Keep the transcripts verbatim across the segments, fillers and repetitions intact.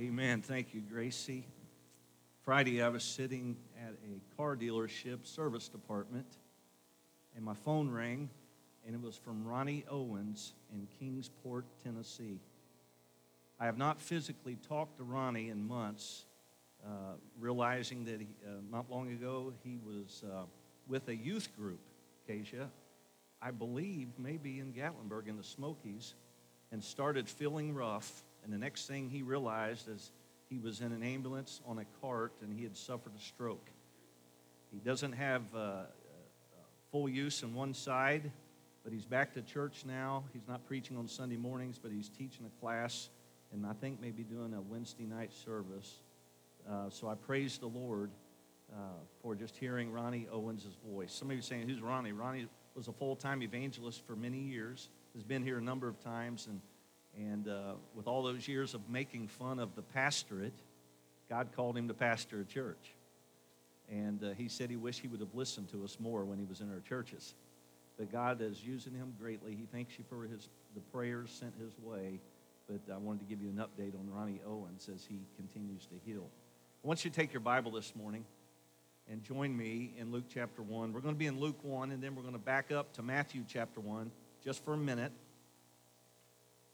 Amen. Thank you, Gracie. Friday, I was sitting at a car dealership service department, and my phone rang, and it was from Ronnie Owens in Kingsport, Tennessee. I have not physically talked to Ronnie in months, uh, realizing that he, uh, not long ago he was uh, with a youth group, Kasia, I believe maybe in Gatlinburg in the Smokies, and started feeling rough. And the next thing he realized is he was in an ambulance on a cart, and he had suffered a stroke. He doesn't have uh, full use in one side, but he's back to church now. He's not preaching on Sunday mornings, but he's teaching a class, and I think maybe doing a Wednesday night service. Uh, so I praise the Lord uh, for just hearing Ronnie Owens' voice. Some of you are saying, who's Ronnie? Ronnie was a full-time evangelist for many years, has been here a number of times, and And uh, with all those years of making fun of the pastorate, God called him to pastor a church. And uh, he said he wished he would have listened to us more when he was in our churches. But God is using him greatly. He thanks you for his the prayers sent his way. But I wanted to give you an update on Ronnie Owens as he continues to heal. I want you to take your Bible this morning and join me in Luke chapter one. We're going to be in Luke one, and then we're going to back up to Matthew chapter one just for a minute.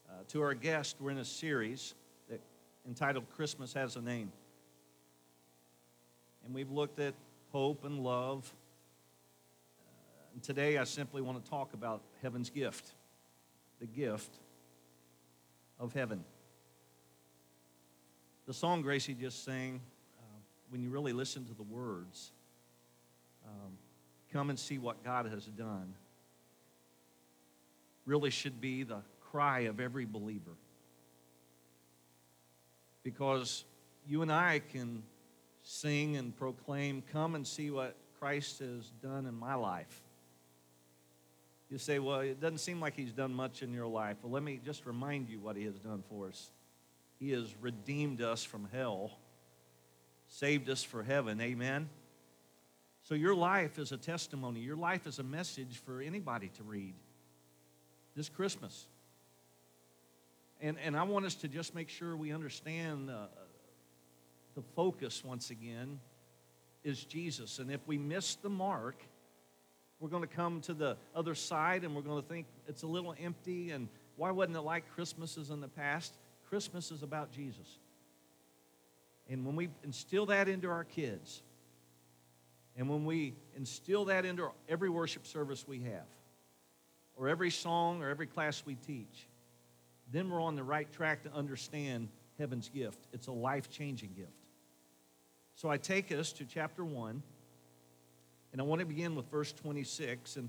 Uh, to our guest, we're in a series that entitled Christmas Has a Name. And we've looked at hope and love. Uh, and today I simply want to talk about heaven's gift, the gift of heaven. The song Gracie just sang, uh, when you really listen to the words, um, come and see what God has done, really should be the cry of every believer, because you and I can sing and proclaim, come and see what Christ has done in my life. You say, well, it doesn't seem like he's done much in your life. Well, let me just remind you what he has done for us. He has redeemed us from hell, saved us for heaven, amen? So your life is a testimony. Your life is a message for anybody to read this Christmas. And and I want us to just make sure we understand uh, the focus, once again, is Jesus. And if we miss the mark, we're going to come to the other side and we're going to think it's a little empty and why wasn't it like Christmases in the past? Christmas is about Jesus. And when we instill that into our kids, and when we instill that into every worship service we have, or every song or every class we teach, then we're on the right track to understand heaven's gift. It's a life-changing gift. So I take us to chapter one, and I want to begin with verse twenty-six, and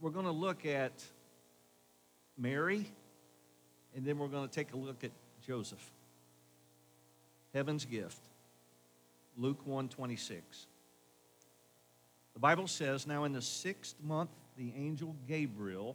we're going to look at Mary, and then we're going to take a look at Joseph. Heaven's gift, Luke one twenty-six. The Bible says, now in the sixth month, the angel Gabriel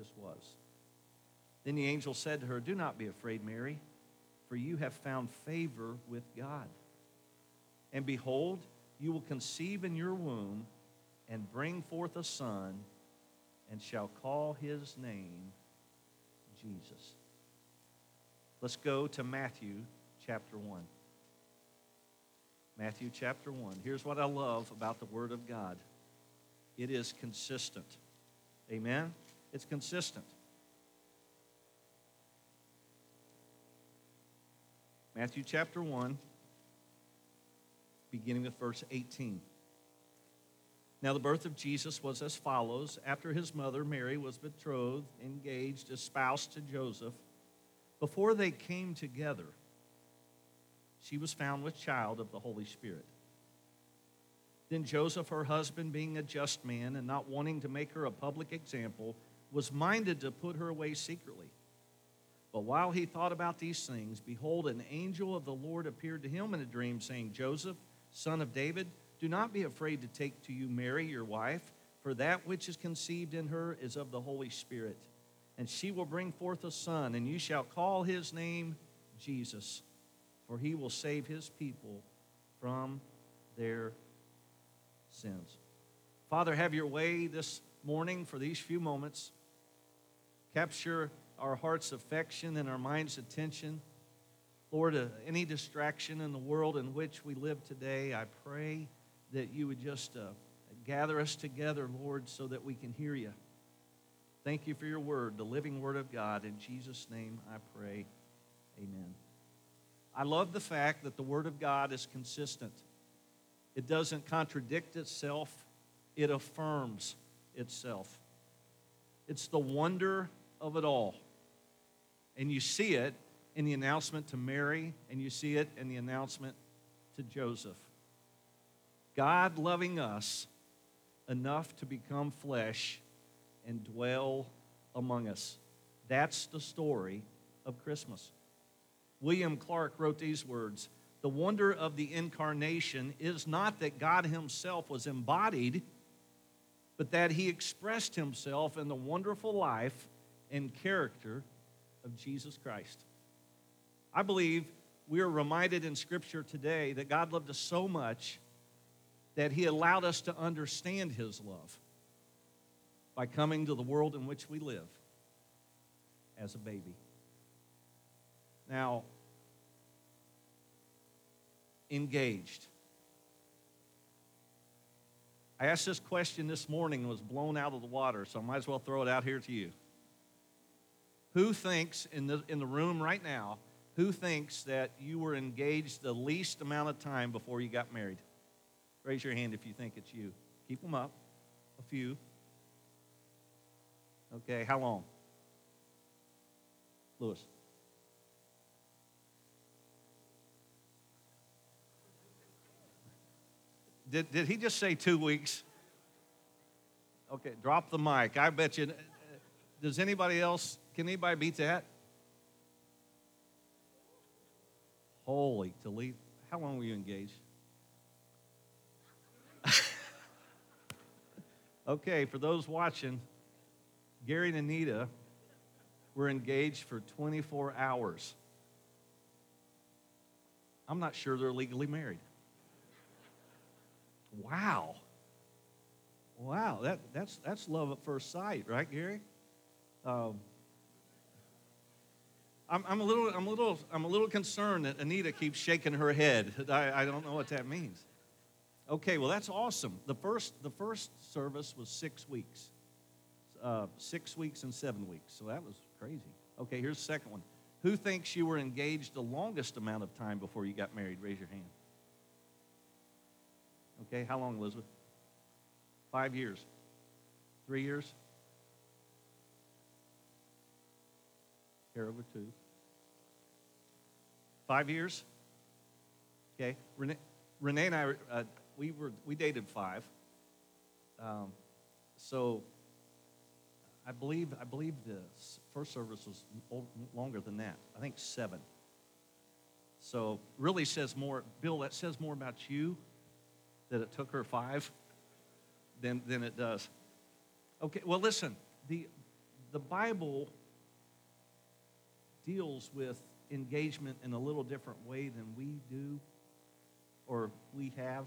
This was. Then the angel said to her, do not be afraid, Mary, for you have found favor with God. And behold, you will conceive in your womb and bring forth a son and shall call his name Jesus. Let's go to Matthew chapter one. Matthew chapter one. Here's what I love about the Word of God. It is consistent. Amen? It's consistent. Matthew chapter one, beginning with verse eighteen. Now the birth of Jesus was as follows. After his mother Mary was betrothed, engaged, espoused to Joseph, before they came together, she was found with child of the Holy Spirit. Then Joseph, her husband, being a just man and not wanting to make her a public example, was minded to put her away secretly. But while he thought about these things, behold, an angel of the Lord appeared to him in a dream, saying, Joseph, son of David, do not be afraid to take to you Mary, your wife, for that which is conceived in her is of the Holy Spirit. And she will bring forth a son, and you shall call his name Jesus, for he will save his people from their sins. Father, have your way this morning for these few moments. Capture our heart's affection and our mind's attention. Lord, uh, any distraction in the world in which we live today, I pray that you would just uh, gather us together, Lord, so that we can hear you. Thank you for your word, the living word of God. In Jesus' name I pray, amen. I love the fact that the word of God is consistent. It doesn't contradict itself. It affirms itself. It's the wonder of it all. And you see it in the announcement to Mary, and you see it in the announcement to Joseph. God loving us enough to become flesh and dwell among us. That's the story of Christmas. William Clark wrote these words, the wonder of the incarnation is not that God himself was embodied, but that he expressed himself in the wonderful life and character of Jesus Christ. I believe we are reminded in Scripture today that God loved us so much that he allowed us to understand his love by coming to the world in which we live as a baby. Now, engaged. I asked this question this morning and was blown out of the water, so I might as well throw it out here to you. Who thinks in the, in the room right now, who thinks that you were engaged the least amount of time before you got married? Raise your hand if you think it's you. Keep them up. A few. Okay, how long? Lewis. Did, did he just say two weeks? Okay, drop the mic. I bet you. Does anybody else, can anybody beat that? Holy Toledo. How long were you engaged? Okay, for those watching, Gary and Anita were engaged for twenty-four hours. I'm not sure they're legally married. Wow. Wow, that, that's that's love at first sight, right, Gary? Um, I'm I'm a little I'm a little I'm a little concerned that Anita keeps shaking her head. I, I don't know what that means. Okay, well that's awesome. The first the first service was six weeks, uh, six weeks and seven weeks. So that was crazy. Okay, here's the second one. Who thinks you were engaged the longest amount of time before you got married? Raise your hand. Okay, how long, Elizabeth? Five years. Three years? Carol with two. Five years? Okay, Renee, Renee and I, uh, we were we dated five. Um, so I believe I believe the first service was old, longer than that. I think seven. So really says more, Bill, that says more about you that it took her five than, than it does. Okay, well, listen, the, the Bible deals with engagement in a little different way than we do or we have.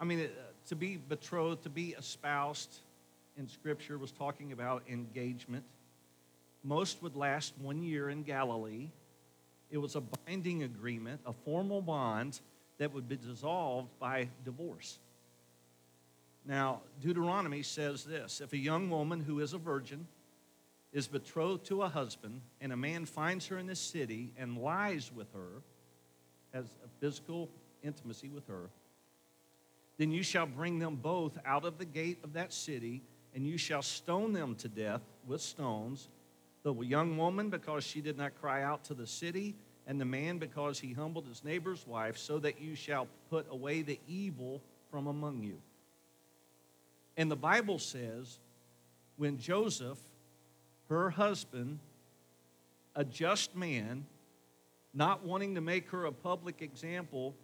I mean, it, to be betrothed, to be espoused in Scripture was talking about engagement. Most would last one year in Galilee. It was a binding agreement, a formal bond, that would be dissolved by divorce. Now, Deuteronomy says this, if a young woman who is a virgin is betrothed to a husband and a man finds her in the city and lies with her, has a physical intimacy with her, then you shall bring them both out of the gate of that city and you shall stone them to death with stones, the young woman because she did not cry out to the city, and the man because he humbled his neighbor's wife, so that you shall put away the evil from among you. And the Bible says, when Joseph, her husband, a just man, not wanting to make her a public example,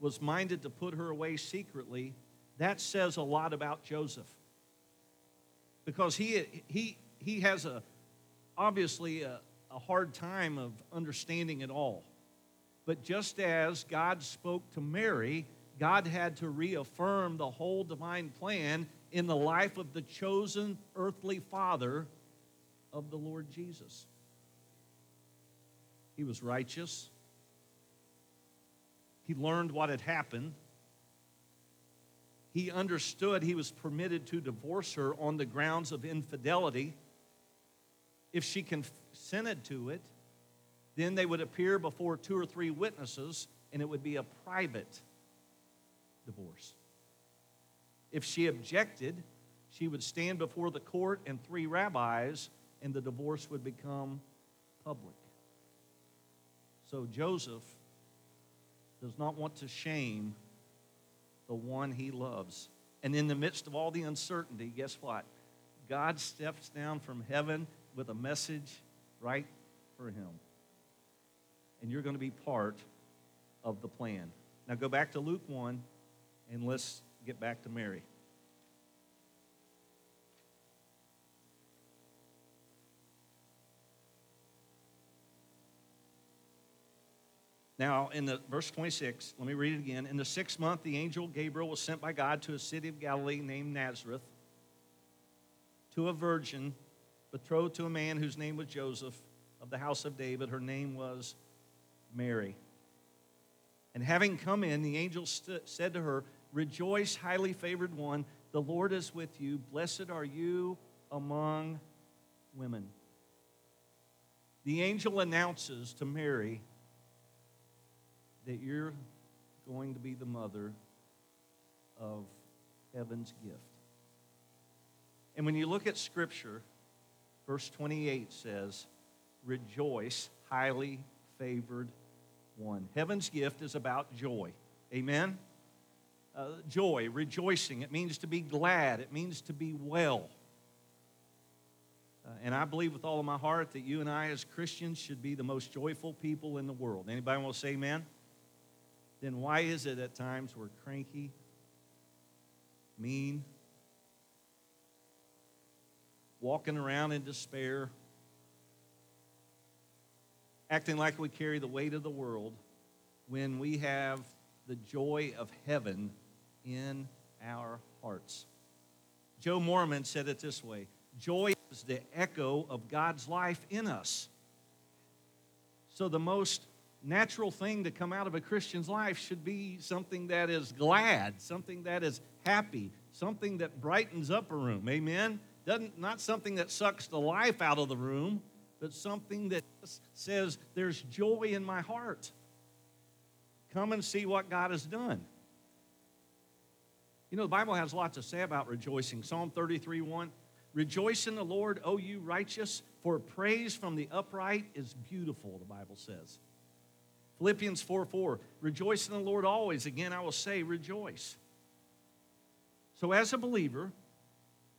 was minded to put her away secretly, that says a lot about Joseph. Because he he he has a obviously a, a hard time of understanding it all. But just as God spoke to Mary, God had to reaffirm the whole divine plan in the life of the chosen earthly father of the Lord Jesus. He was righteous. He learned what had happened. He understood he was permitted to divorce her on the grounds of infidelity. If she consented to it, then they would appear before two or three witnesses, and it would be a private divorce. If she objected, she would stand before the court and three rabbis, and the divorce would become public. So Joseph does not want to shame the one he loves. And in the midst of all the uncertainty, guess what? God steps down from heaven with a message right for him. And you're going to be part of the plan. Now go back to Luke one, and let's get back to Mary. Now, in the verse twenty-six, let me read it again. In the sixth month, the angel Gabriel was sent by God to a city of Galilee named Nazareth, to a virgin betrothed to a man whose name was Joseph, of the house of David. Her name was Mary. And having come in, the angel st- said to her, "Rejoice, highly favored one, the Lord is with you. Blessed are you among women." The angel announces to Mary that you're going to be the mother of heaven's gift. And when you look at Scripture, verse twenty-eight says, "Rejoice, highly favored one." Heaven's gift is about joy. Amen? Uh, joy, rejoicing. It means to be glad. It means to be well. Uh, and I believe with all of my heart that you and I as Christians should be the most joyful people in the world. Anybody want to say amen? Then why is it at times we're cranky, mean, walking around in despair, acting like we carry the weight of the world when we have the joy of heaven in our hearts? Joe Mormon said it this way: joy is the echo of God's life in us. So the most natural thing to come out of a Christian's life should be something that is glad, something that is happy, something that brightens up a room. Amen? Doesn't, not something that sucks the life out of the room, but something that says there's joy in my heart. Come and see what God has done. You know, the Bible has lots to say about rejoicing. Psalm thirty-three one, "Rejoice in the Lord, O you righteous, for praise from the upright is beautiful," the Bible says. Philippians four four, "Rejoice in the Lord always. Again, I will say rejoice." So as a believer,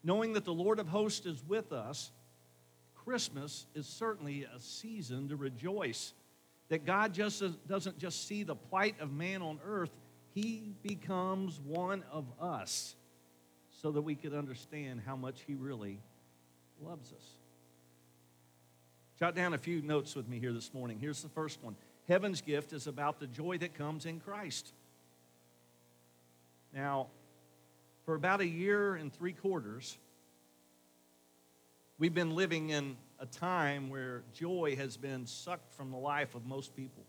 knowing that the Lord of hosts is with us, Christmas is certainly a season to rejoice. That God just doesn't just see the plight of man on earth, he becomes one of us so that we could understand how much he really loves us. Jot down a few notes with me here this morning. Here's the first one. Heaven's gift is about the joy that comes in Christ. Now, for about a year and three quarters, we've been living in a time where joy has been sucked from the life of most people,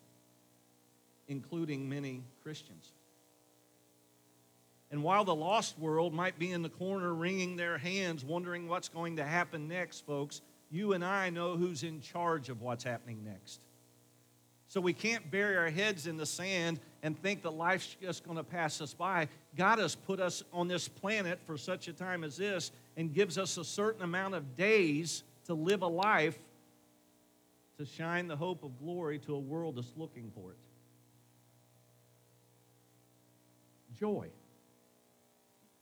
including many Christians. And while the lost world might be in the corner wringing their hands, wondering what's going to happen next, folks, you and I know who's in charge of what's happening next. So we can't bury our heads in the sand and think that life's just going to pass us by. God has put us on this planet for such a time as this and gives us a certain amount of days to live a life to shine the hope of glory to a world that's looking for it. Joy.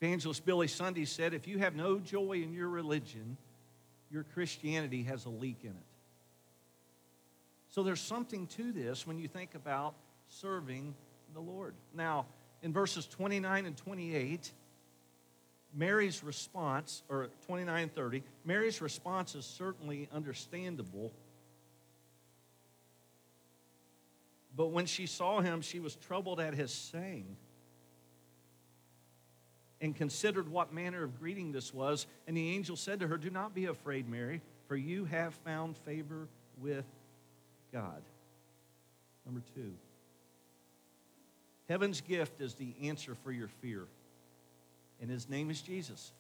Evangelist Billy Sunday said, "If you have no joy in your religion, your Christianity has a leak in it." So there's something to this when you think about serving the Lord. Now, in verses twenty-nine and twenty-eight, Mary's response, or twenty-nine and thirty, Mary's response is certainly understandable. But when she saw him, she was troubled at his saying and considered what manner of greeting this was. And the angel said to her, "Do not be afraid, Mary, for you have found favor with God." Number two, heaven's gift is the answer for your fear, and his name is Jesus.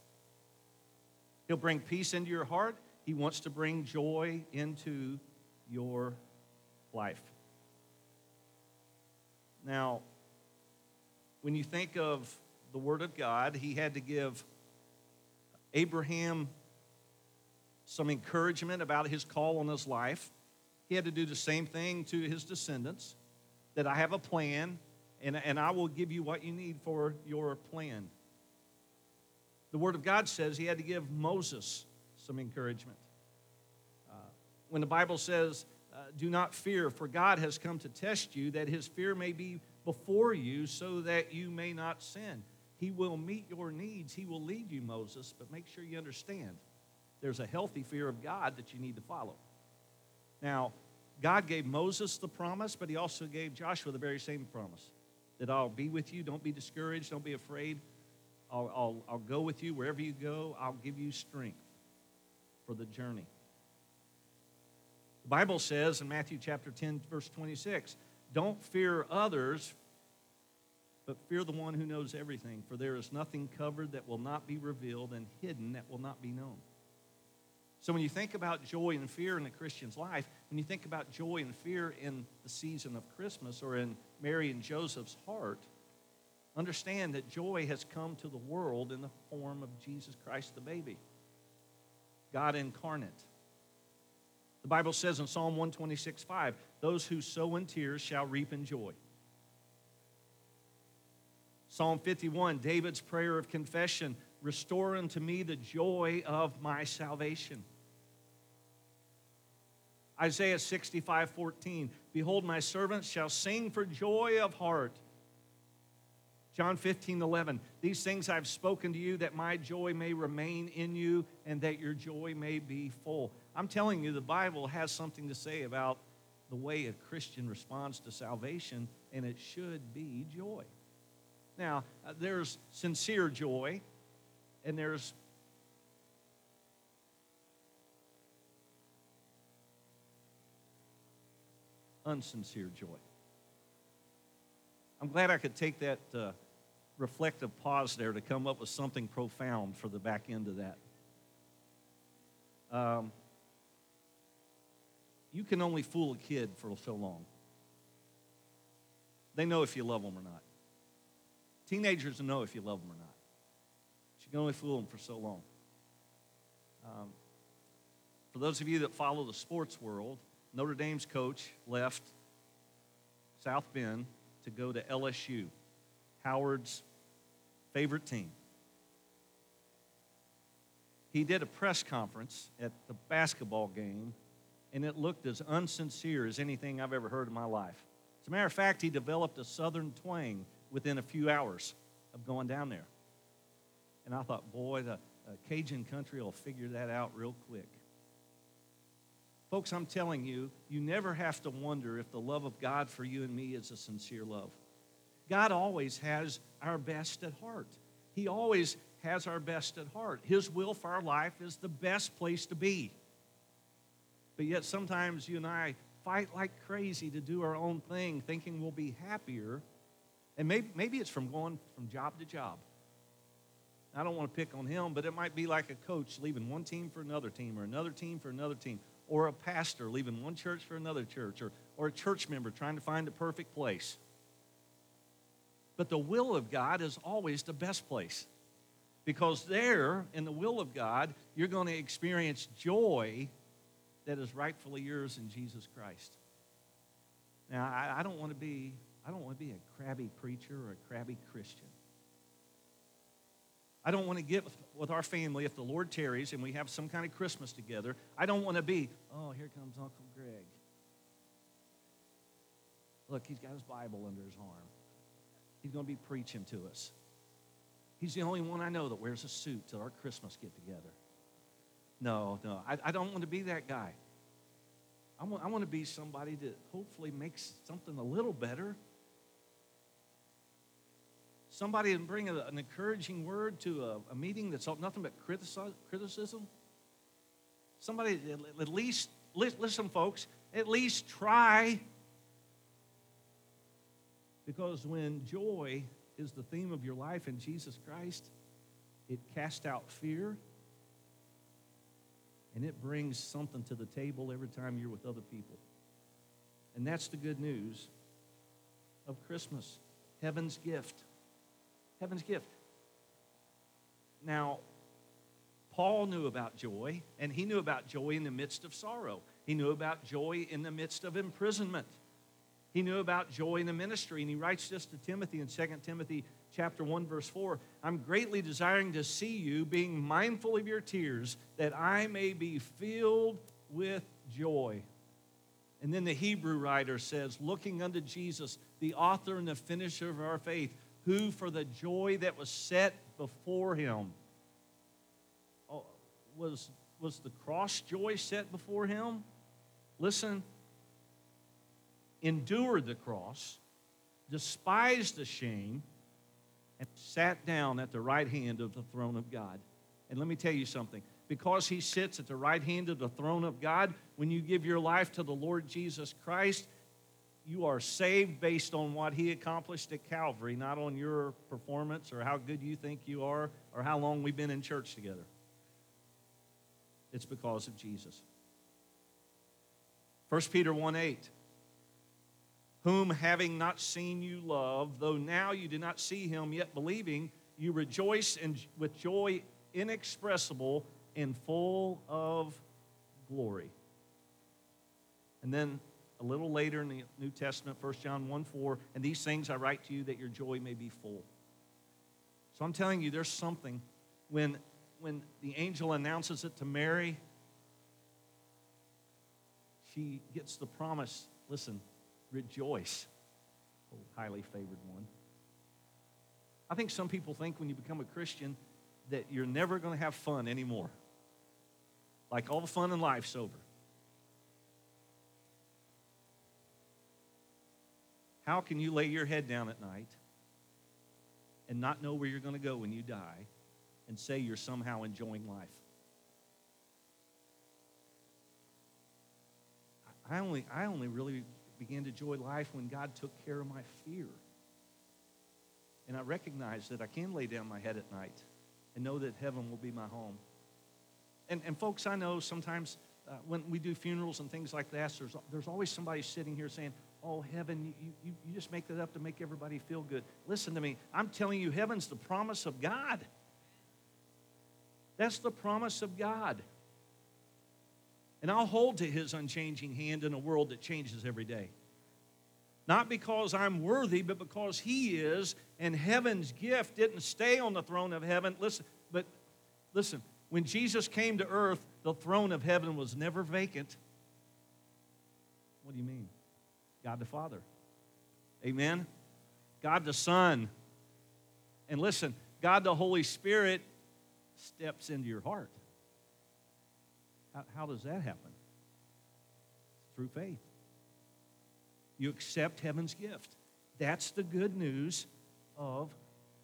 He'll bring peace into your heart. He wants to bring joy into your life. Now, when you think of the Word of God, he had to give Abraham some encouragement about his call on his life. He had to do the same thing to his descendants, that I have a plan, and, and I will give you what you need for your plan. The Word of God says he had to give Moses some encouragement. Uh, when the Bible says, Uh, do not fear, for God has come to test you, that his fear may be before you, so that you may not sin. He will meet your needs. He will lead you, Moses, but make sure you understand there's a healthy fear of God that you need to follow. Now, God gave Moses the promise, but he also gave Joshua the very same promise, that I'll be with you, don't be discouraged, don't be afraid, I'll, I'll, I'll go with you wherever you go, I'll give you strength for the journey. The Bible says in Matthew chapter ten, verse twenty-six, don't fear others, but fear the one who knows everything, for there is nothing covered that will not be revealed and hidden that will not be known. So when you think about joy and fear in a Christian's life, when you think about joy and fear in the season of Christmas or in Mary and Joseph's heart, understand that joy has come to the world in the form of Jesus Christ the baby, God incarnate. The Bible says in Psalm one twenty-six, five, those who sow in tears shall reap in joy. Psalm fifty-one, David's prayer of confession, restore unto me the joy of my salvation. Isaiah sixty-five, fourteen, behold, my servants shall sing for joy of heart. John fifteen, eleven, these things I've spoken to you that my joy may remain in you and that your joy may be full. I'm telling you, the Bible has something to say about the way a Christian responds to salvation, and it should be joy. Now, there's sincere joy, and there's unsincere joy. I'm glad I could take that uh, reflective pause there to come up with something profound for the back end of that. Um, You can only fool a kid for so long. They know if you love them or not. Teenagers know if you love them or not. But you can only fool them for so long. Um, for those of you that follow the sports world, Notre Dame's coach left South Bend to go to L S U, Howard's favorite team. He did a press conference at the basketball game, and it looked as unsincere as anything I've ever heard in my life. As a matter of fact, he developed a southern twang within a few hours of going down there. And I thought, boy, the uh, Cajun country will figure that out real quick. Folks, I'm telling you, you never have to wonder if the love of God for you and me is a sincere love. God always has our best at heart. He always has our best at heart. His will for our life is the best place to be. But yet sometimes you and I fight like crazy to do our own thing, thinking we'll be happier. And maybe, maybe it's from going from job to job. I don't want to pick on him, but it might be like a coach leaving one team for another team or another team for another team, or a pastor leaving one church for another church, or, or a church member trying to find the perfect place. But the will of God is always the best place, because there, in the will of God, you're going to experience joy that is rightfully yours in Jesus Christ. Now, I, I don't want to be, I don't want to be a crabby preacher or a crabby Christian. I don't want to get with, with our family if the Lord tarries and we have some kind of Christmas together. I don't want to be, oh, here comes Uncle Greg. Look, he's got his Bible under his arm. He's going to be preaching to us. He's the only one I know that wears a suit till our Christmas get-together. No, no, I, I don't want to be that guy. I want, I want to be somebody that hopefully makes something a little better. Somebody that bring a, an encouraging word to a, a meeting that's nothing but criticism. Somebody at least, listen folks, at least try. Because when joy is the theme of your life in Jesus Christ, it casts out fear, and it brings something to the table every time you're with other people. And that's the good news of Christmas, heaven's gift. Heaven's gift. Now, Paul knew about joy, and he knew about joy in the midst of sorrow. He knew about joy in the midst of imprisonment. He knew about joy in the ministry, and he writes this to Timothy in Second Timothy chapter one, verse four. I'm greatly desiring to see you, being mindful of your tears, that I may be filled with joy. And then the Hebrew writer says, looking unto Jesus, the author and the finisher of our faith, who for the joy that was set before him. Oh, was, was the cross joy set before him? Listen. Endured the cross, despised the shame, and sat down at the right hand of the throne of God. And let me tell you something. Because he sits at the right hand of the throne of God, when you give your life to the Lord Jesus Christ, you are saved based on what he accomplished at Calvary, not on your performance or how good you think you are or how long we've been in church together. It's because of Jesus. First Peter one eight. Whom having not seen you love, though now you do not see him, yet believing, you rejoice in, with joy inexpressible and full of glory. And then a little later in the New Testament, First John one four, and these things I write to you that your joy may be full. So I'm telling you, there's something. When, when the angel announces it to Mary, she gets the promise, listen, rejoice, oh, highly favored one. I think some people think when you become a Christian that you're never going to have fun anymore. Like all the fun in life's over. How can you lay your head down at night and not know where you're going to go when you die and say you're somehow enjoying life? I only, I only really... began to enjoy life when God took care of my fear. And I recognize that I can lay down my head at night and know that heaven will be my home. And, and folks, I know sometimes uh, when we do funerals and things like that, there's, there's always somebody sitting here saying, oh, heaven, you, you, you just make that up to make everybody feel good. Listen to me. I'm telling you, heaven's the promise of God. That's the promise of God. And I'll hold to his unchanging hand in a world that changes every day. Not because I'm worthy, but because he is, and heaven's gift didn't stay on the throne of heaven. Listen, but listen, when Jesus came to earth, the throne of heaven was never vacant. What do you mean? God the Father. Amen? God the Son. And listen, God the Holy Spirit steps into your heart. How does that happen? Through faith. You accept heaven's gift. That's the good news of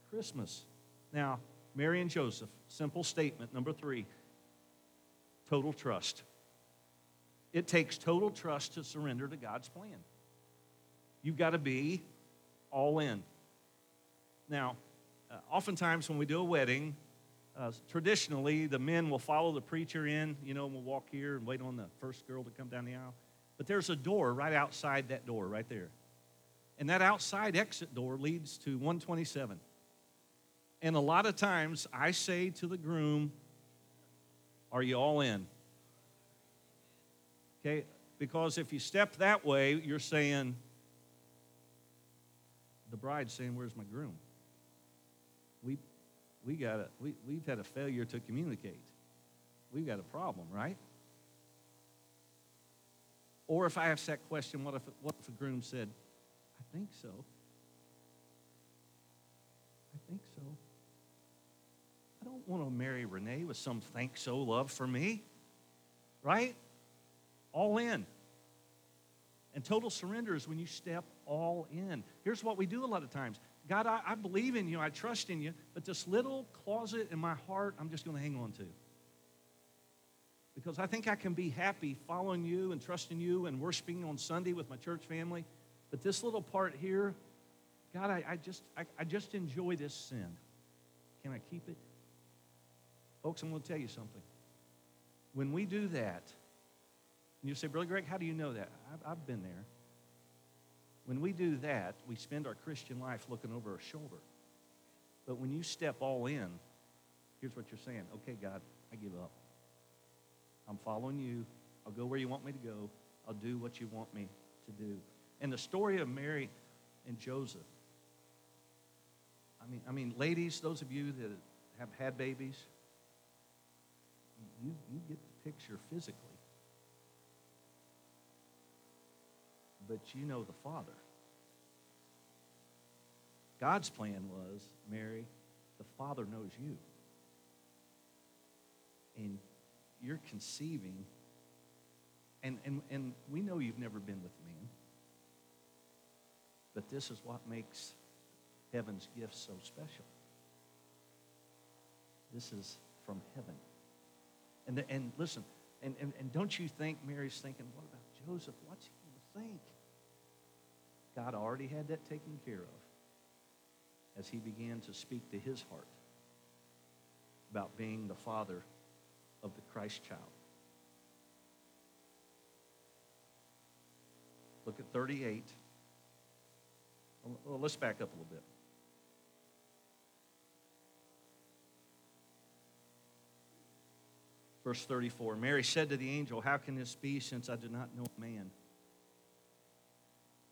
Christmas. Now, Mary and Joseph, simple statement, number three, total trust. It takes total trust to surrender to God's plan. You've got to be all in. Now, uh, oftentimes when we do a wedding, Uh, traditionally, the men will follow the preacher in, you know, and we'll walk here and wait on the first girl to come down the aisle. But there's a door right outside that door right there. And that outside exit door leads to one twenty-seven. And a lot of times I say to the groom, are you all in? Okay, because if you step that way, you're saying, the bride's saying, where's my groom? We We got a, we, we've had a failure to communicate. We've got a problem, right? Or if I ask that question, what if, what if a groom said, think so. I think so. I don't want to marry Renee with some think so love for me, right? All in. And total surrender is when you step all in. Here's what we do a lot of times. God, I, I believe in you, I trust in you, but this little closet in my heart, I'm just going to hang on to. Because I think I can be happy following you and trusting you and worshiping on Sunday with my church family. But this little part here, God, I, I just I, I just enjoy this sin. Can I keep it? Folks, I'm going to tell you something. When we do that, and you say, Brother Greg, how do you know that? I've, I've been there. When we do that, we spend our Christian life looking over our shoulder. But when you step all in, here's what you're saying. Okay, God, I give up. I'm following you. I'll go where you want me to go. I'll do what you want me to do. And the story of Mary and Joseph, I mean, I mean, ladies, those of you that have had babies, you, you get the picture physically. But you know the Father. God's plan was, Mary, the Father knows you. And you're conceiving. And, and, and we know you've never been with men. But this is what makes heaven's gift so special. This is from heaven. And, and listen, and, and, and don't you think Mary's thinking, what about Joseph? What's he going to think? God already had that taken care of as he began to speak to his heart about being the father of the Christ child. Look at thirty-eight. Well, let's back up a little bit. Verse thirty-four, Mary said to the angel, how can this be since I do not know a man?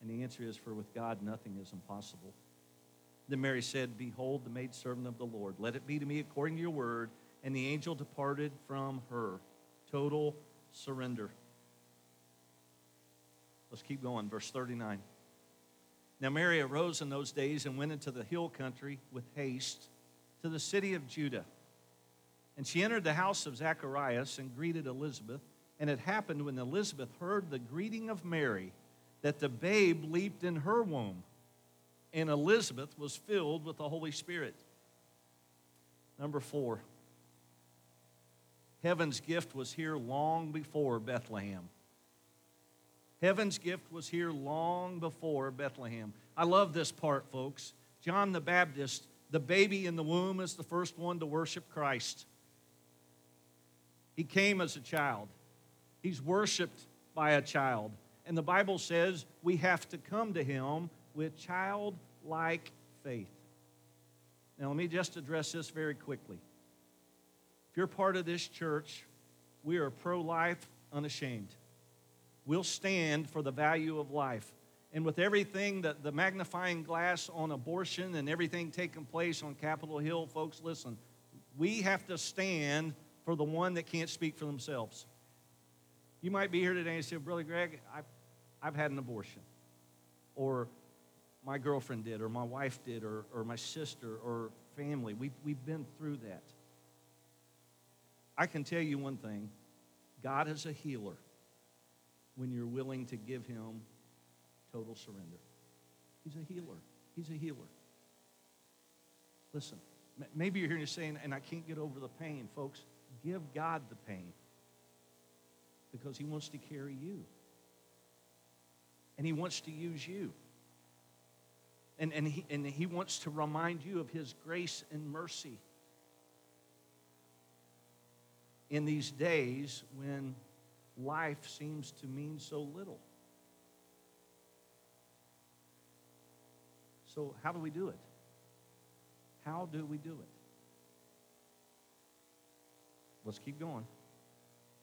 And the answer is, for with God nothing is impossible. Then Mary said, behold, the maidservant of the Lord. Let it be to me according to your word. And the angel departed from her. Total surrender. Let's keep going. Verse thirty-nine. Now Mary arose in those days and went into the hill country with haste to the city of Judah. And she entered the house of Zacharias and greeted Elizabeth. And it happened when Elizabeth heard the greeting of Mary that the babe leaped in her womb. And Elizabeth was filled with the Holy Spirit. Number four, heaven's gift was here long before Bethlehem. Heaven's gift was here long before Bethlehem. I love this part, folks. John the Baptist, the baby in the womb, is the first one to worship Christ. He came as a child. He's worshiped by a child. And the Bible says we have to come to him with childlike faith. Now, let me just address this very quickly. If you're part of this church, we are pro-life unashamed. We'll stand for the value of life. And with everything, that the magnifying glass on abortion and everything taking place on Capitol Hill, folks, listen, we have to stand for the one that can't speak for themselves. You might be here today and say, Brother Greg, I've, I've had an abortion. Or my girlfriend did, or my wife did, or, or my sister, or family. We've, we've been through that. I can tell you one thing. God is a healer when you're willing to give him total surrender. He's a healer. He's a healer. Listen, maybe you're here and you're saying, and I can't get over the pain. Folks, give God the pain because he wants to carry you. And he wants to use you. And, and, he, and he wants to remind you of his grace and mercy in these days when life seems to mean so little. So how do we do it? How do we do it? Let's keep going.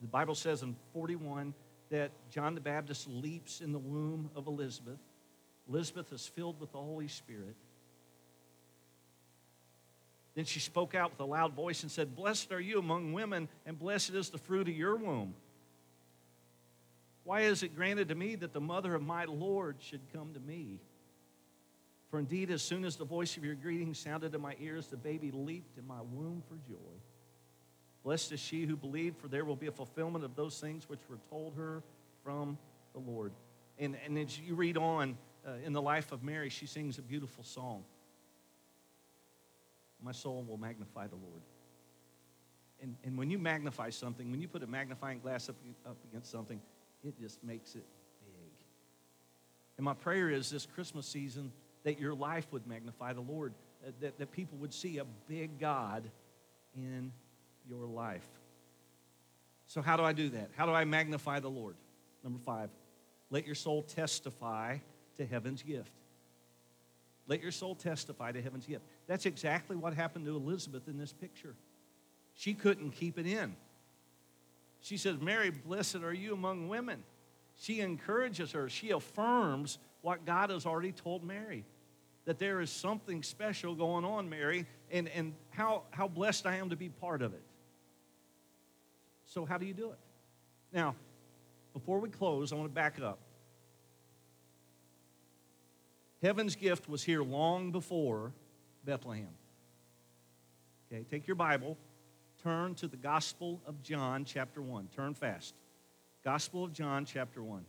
The Bible says in forty-one that John the Baptist leaps in the womb of Elizabeth. Elizabeth is filled with the Holy Spirit. Then she spoke out with a loud voice and said, "Blessed are you among women, and blessed is the fruit of your womb. Why is it granted to me that the mother of my Lord should come to me? For indeed, as soon as the voice of your greeting sounded in my ears, the baby leaped in my womb for joy. Blessed is she who believed, for there will be a fulfillment of those things which were told her from the Lord." And, and as you read on uh, in the life of Mary, she sings a beautiful song. My soul will magnify the Lord. And, and when you magnify something, when you put a magnifying glass up, up against something, it just makes it big. And my prayer is this Christmas season that your life would magnify the Lord, that, that people would see a big God in your life. So how do I do that? How do I magnify the Lord? Number five, let your soul testify to heaven's gift. Let your soul testify to heaven's gift. That's exactly what happened to Elizabeth in this picture. She couldn't keep it in. She says, "Mary, blessed are you among women." She encourages her. She affirms what God has already told Mary, that there is something special going on, Mary, and, and how, how blessed I am to be part of it. So how do you do it? Now, before we close, I want to back up. Heaven's gift was here long before Bethlehem. Okay, take your Bible, turn to the Gospel of John, chapter one. Turn fast. Gospel of John, chapter one.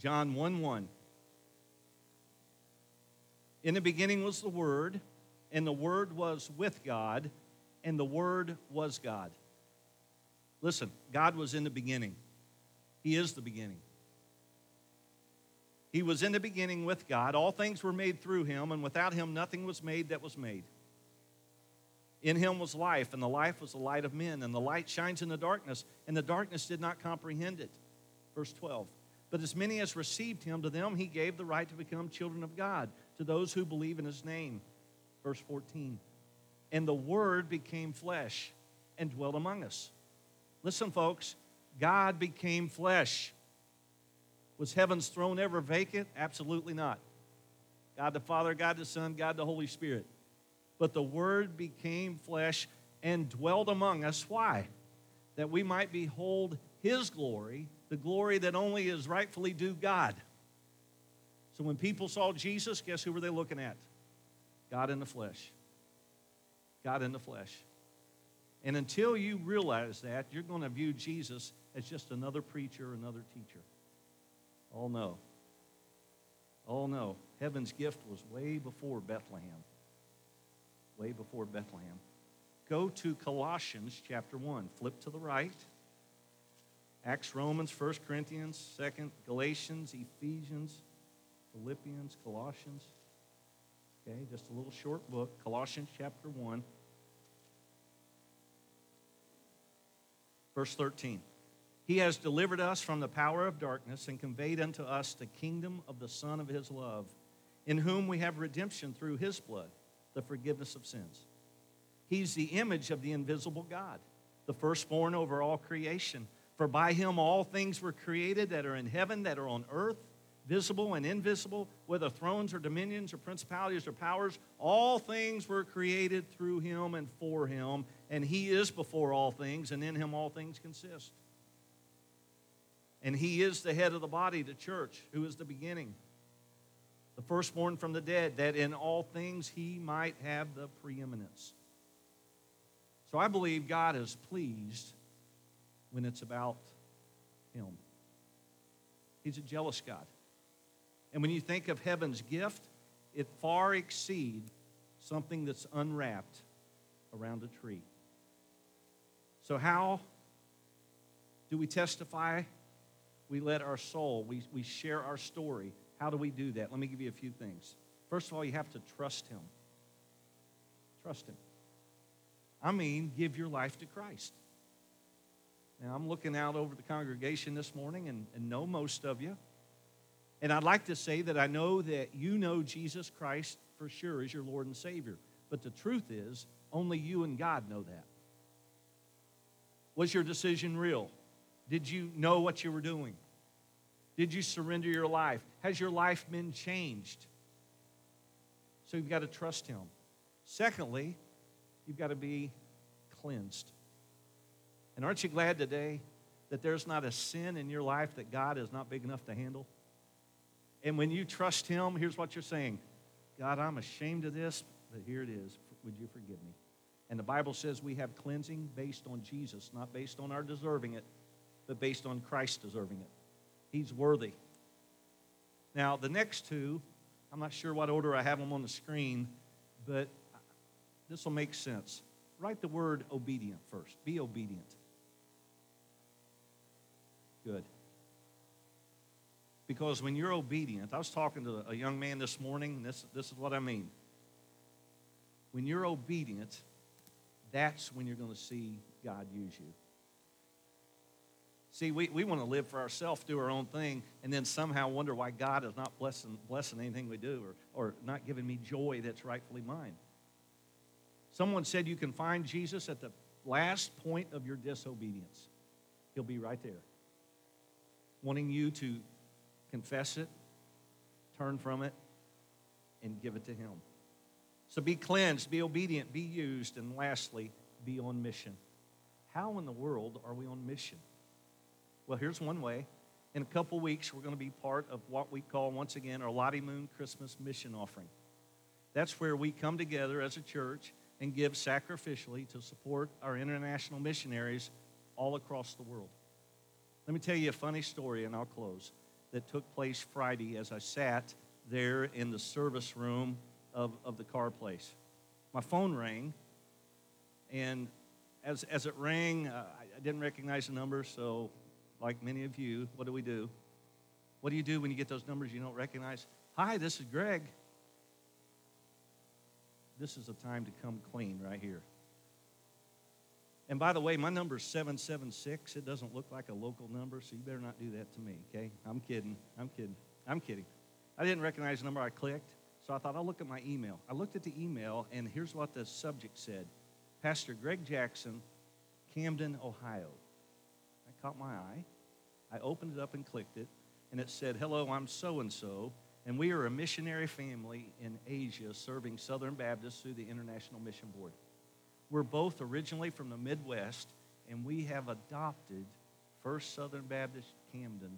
John one one. In the beginning was the Word, and the Word was with God, and the Word was God. Listen, God was in the beginning. He is the beginning. He was in the beginning with God. All things were made through him, and without him nothing was made that was made. In him was life, and the life was the light of men, and the light shines in the darkness, and the darkness did not comprehend it. Verse twelve. But as many as received him, to them he gave the right to become children of God, to those who believe in his name. Verse fourteen. And the Word became flesh and dwelt among us. Listen, folks. God became flesh. Was heaven's throne ever vacant? Absolutely not. God the Father, God the Son, God the Holy Spirit. But the Word became flesh and dwelt among us. Why? That we might behold his glory, the glory that only is rightfully due God. So when people saw Jesus, guess who were they looking at? God in the flesh. God in the flesh. And until you realize that, you're going to view Jesus as just another preacher, another teacher. Oh, no. Oh, no. Heaven's gift was way before Bethlehem. Way before Bethlehem. Go to Colossians chapter one. Flip to the right. Acts, Romans, First Corinthians, Second, Galatians, Ephesians, Philippians, Colossians. Okay, just a little short book. Colossians chapter one. Verse thirteen, he has delivered us from the power of darkness and conveyed unto us the kingdom of the Son of his love, in whom we have redemption through his blood, the forgiveness of sins. He's the image of the invisible God, the firstborn over all creation. For by him all things were created that are in heaven, that are on earth, visible and invisible, whether thrones or dominions or principalities or powers. All things were created through him and for him, and he is before all things, and in him all things consist. And he is the head of the body, the church, who is the beginning, the firstborn from the dead, that in all things he might have the preeminence. So I believe God is pleased when it's about him. He's a jealous God. And when you think of heaven's gift, it far exceeds something that's unwrapped around a tree. So how do we testify? We let our soul, we, we share our story. How do we do that? Let me give you a few things. First of all, you have to trust him. Trust him. I mean, give your life to Christ. And I'm looking out over the congregation this morning and, and know most of you. And I'd like to say that I know that you know Jesus Christ for sure as your Lord and Savior. But the truth is, only you and God know that. Was your decision real? Did you know what you were doing? Did you surrender your life? Has your life been changed? So you've got to trust him. Secondly, you've got to be cleansed. And aren't you glad today that there's not a sin in your life that God is not big enough to handle? And when you trust him, here's what you're saying. God, I'm ashamed of this, but here it is. Would you forgive me? And the Bible says we have cleansing based on Jesus, not based on our deserving it, but based on Christ deserving it. He's worthy. Now, the next two, I'm not sure what order I have them on the screen, but this will make sense. Write the word obedient first. Be obedient. Good. Because when you're obedient, I was talking to a young man this morning, and this, this is what I mean. When you're obedient, that's when you're going to see God use you. See, we, we want to live for ourselves, do our own thing, and then somehow wonder why God is not blessing, blessing anything we do or, or not giving me joy that's rightfully mine. Someone said you can find Jesus at the last point of your disobedience. He'll be right there, wanting you to confess it, turn from it, and give it to him. So be cleansed, be obedient, be used, and lastly, be on mission. How in the world are we on mission? Well, here's one way. In a couple weeks, we're going to be part of what we call, once again, our Lottie Moon Christmas Mission Offering. That's where we come together as a church and give sacrificially to support our international missionaries all across the world. Let me tell you a funny story, and I'll close, that took place Friday as I sat there in the service room Of, of the car place. My phone rang, and as as it rang, uh, I didn't recognize the number, so like many of you, what do we do? What do you do when you get those numbers you don't recognize? Hi, this is Greg. This is a time to come clean right here. And by the way, my number is seven seven six. It doesn't look like a local number, so you better not do that to me, okay? I'm kidding. I'm kidding. I'm kidding. I didn't recognize the number I clicked. So I thought, I'll look at my email. I looked at the email, and here's what the subject said. Pastor Greg Jackson, Camden, Ohio. That caught my eye. I opened it up and clicked it, and it said, hello, I'm so-and-so, and we are a missionary family in Asia serving Southern Baptists through the International Mission Board. We're both originally from the Midwest, and we have adopted First Southern Baptist Camden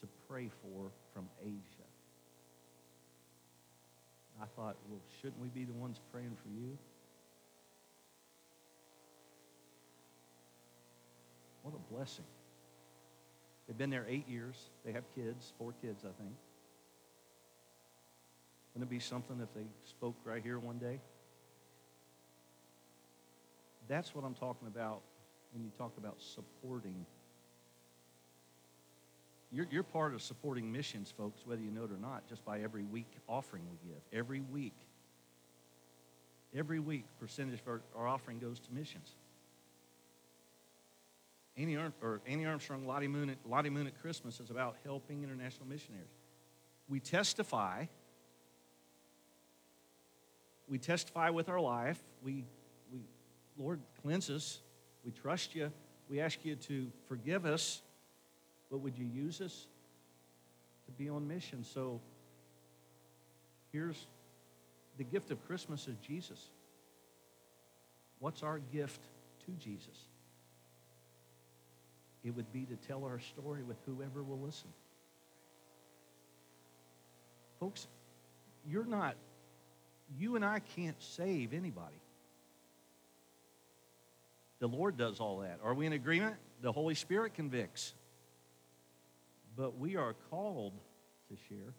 to pray for from Asia. I thought, well, shouldn't we be the ones praying for you? What a blessing. They've been there eight years. They have kids, four kids, I think. Wouldn't it be something if they spoke right here one day? That's what I'm talking about when you talk about supporting. You're, you're part of supporting missions, folks, whether you know it or not, just by every week offering we give. Every week, every week, percentage of our, our offering goes to missions. Annie, Ar- or Annie Armstrong, Lottie Moon, at, Lottie Moon at Christmas is about helping international missionaries. We testify. We testify with our life. We, we, Lord, cleanse us. We trust you. We ask you to forgive us. But would you use us to be on mission? So here's the gift of Christmas is Jesus. What's our gift to Jesus? It would be to tell our story with whoever will listen. Folks, you're not, you and I can't save anybody. The Lord does all that. Are we in agreement? The Holy Spirit convicts. But we are called to share.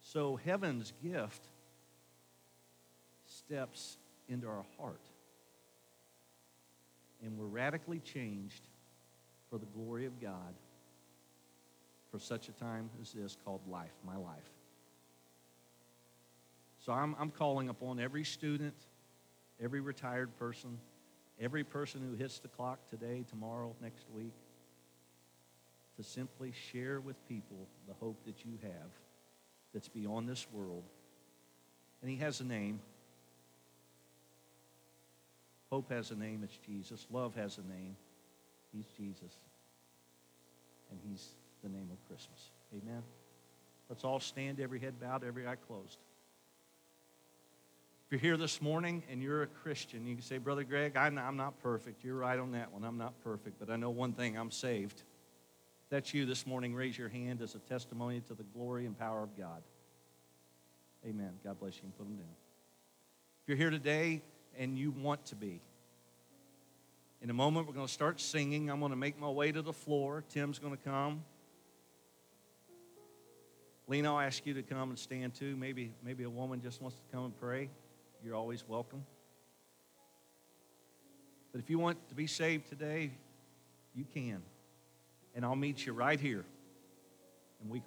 So heaven's gift steps into our heart. And we're radically changed for the glory of God for such a time as this called life, my life. So I'm, I'm calling upon every student, every retired person, every person who hits the clock today, tomorrow, next week, to simply share with people the hope that you have that's beyond this world. And he has a name. Hope has a name, it's Jesus. Love has a name, he's Jesus. And he's the name of Christmas. Amen. Let's all stand, every head bowed, every eye closed. If you're here this morning and you're a Christian, you can say, Brother Greg, I'm not, I'm not perfect. You're right on that one. I'm not perfect, but I know one thing, I'm saved. If that's you this morning, raise your hand as a testimony to the glory and power of God. Amen. God bless you, and put them down. If you're here today and you want to be, in a moment we're going to start singing. I'm going to make my way to the floor. Tim's going to come. Lena, I'll ask you to come and stand too. Maybe, maybe a woman just wants to come and pray. You're always welcome. But if you want to be saved today, you can. And I'll meet you right here. And we can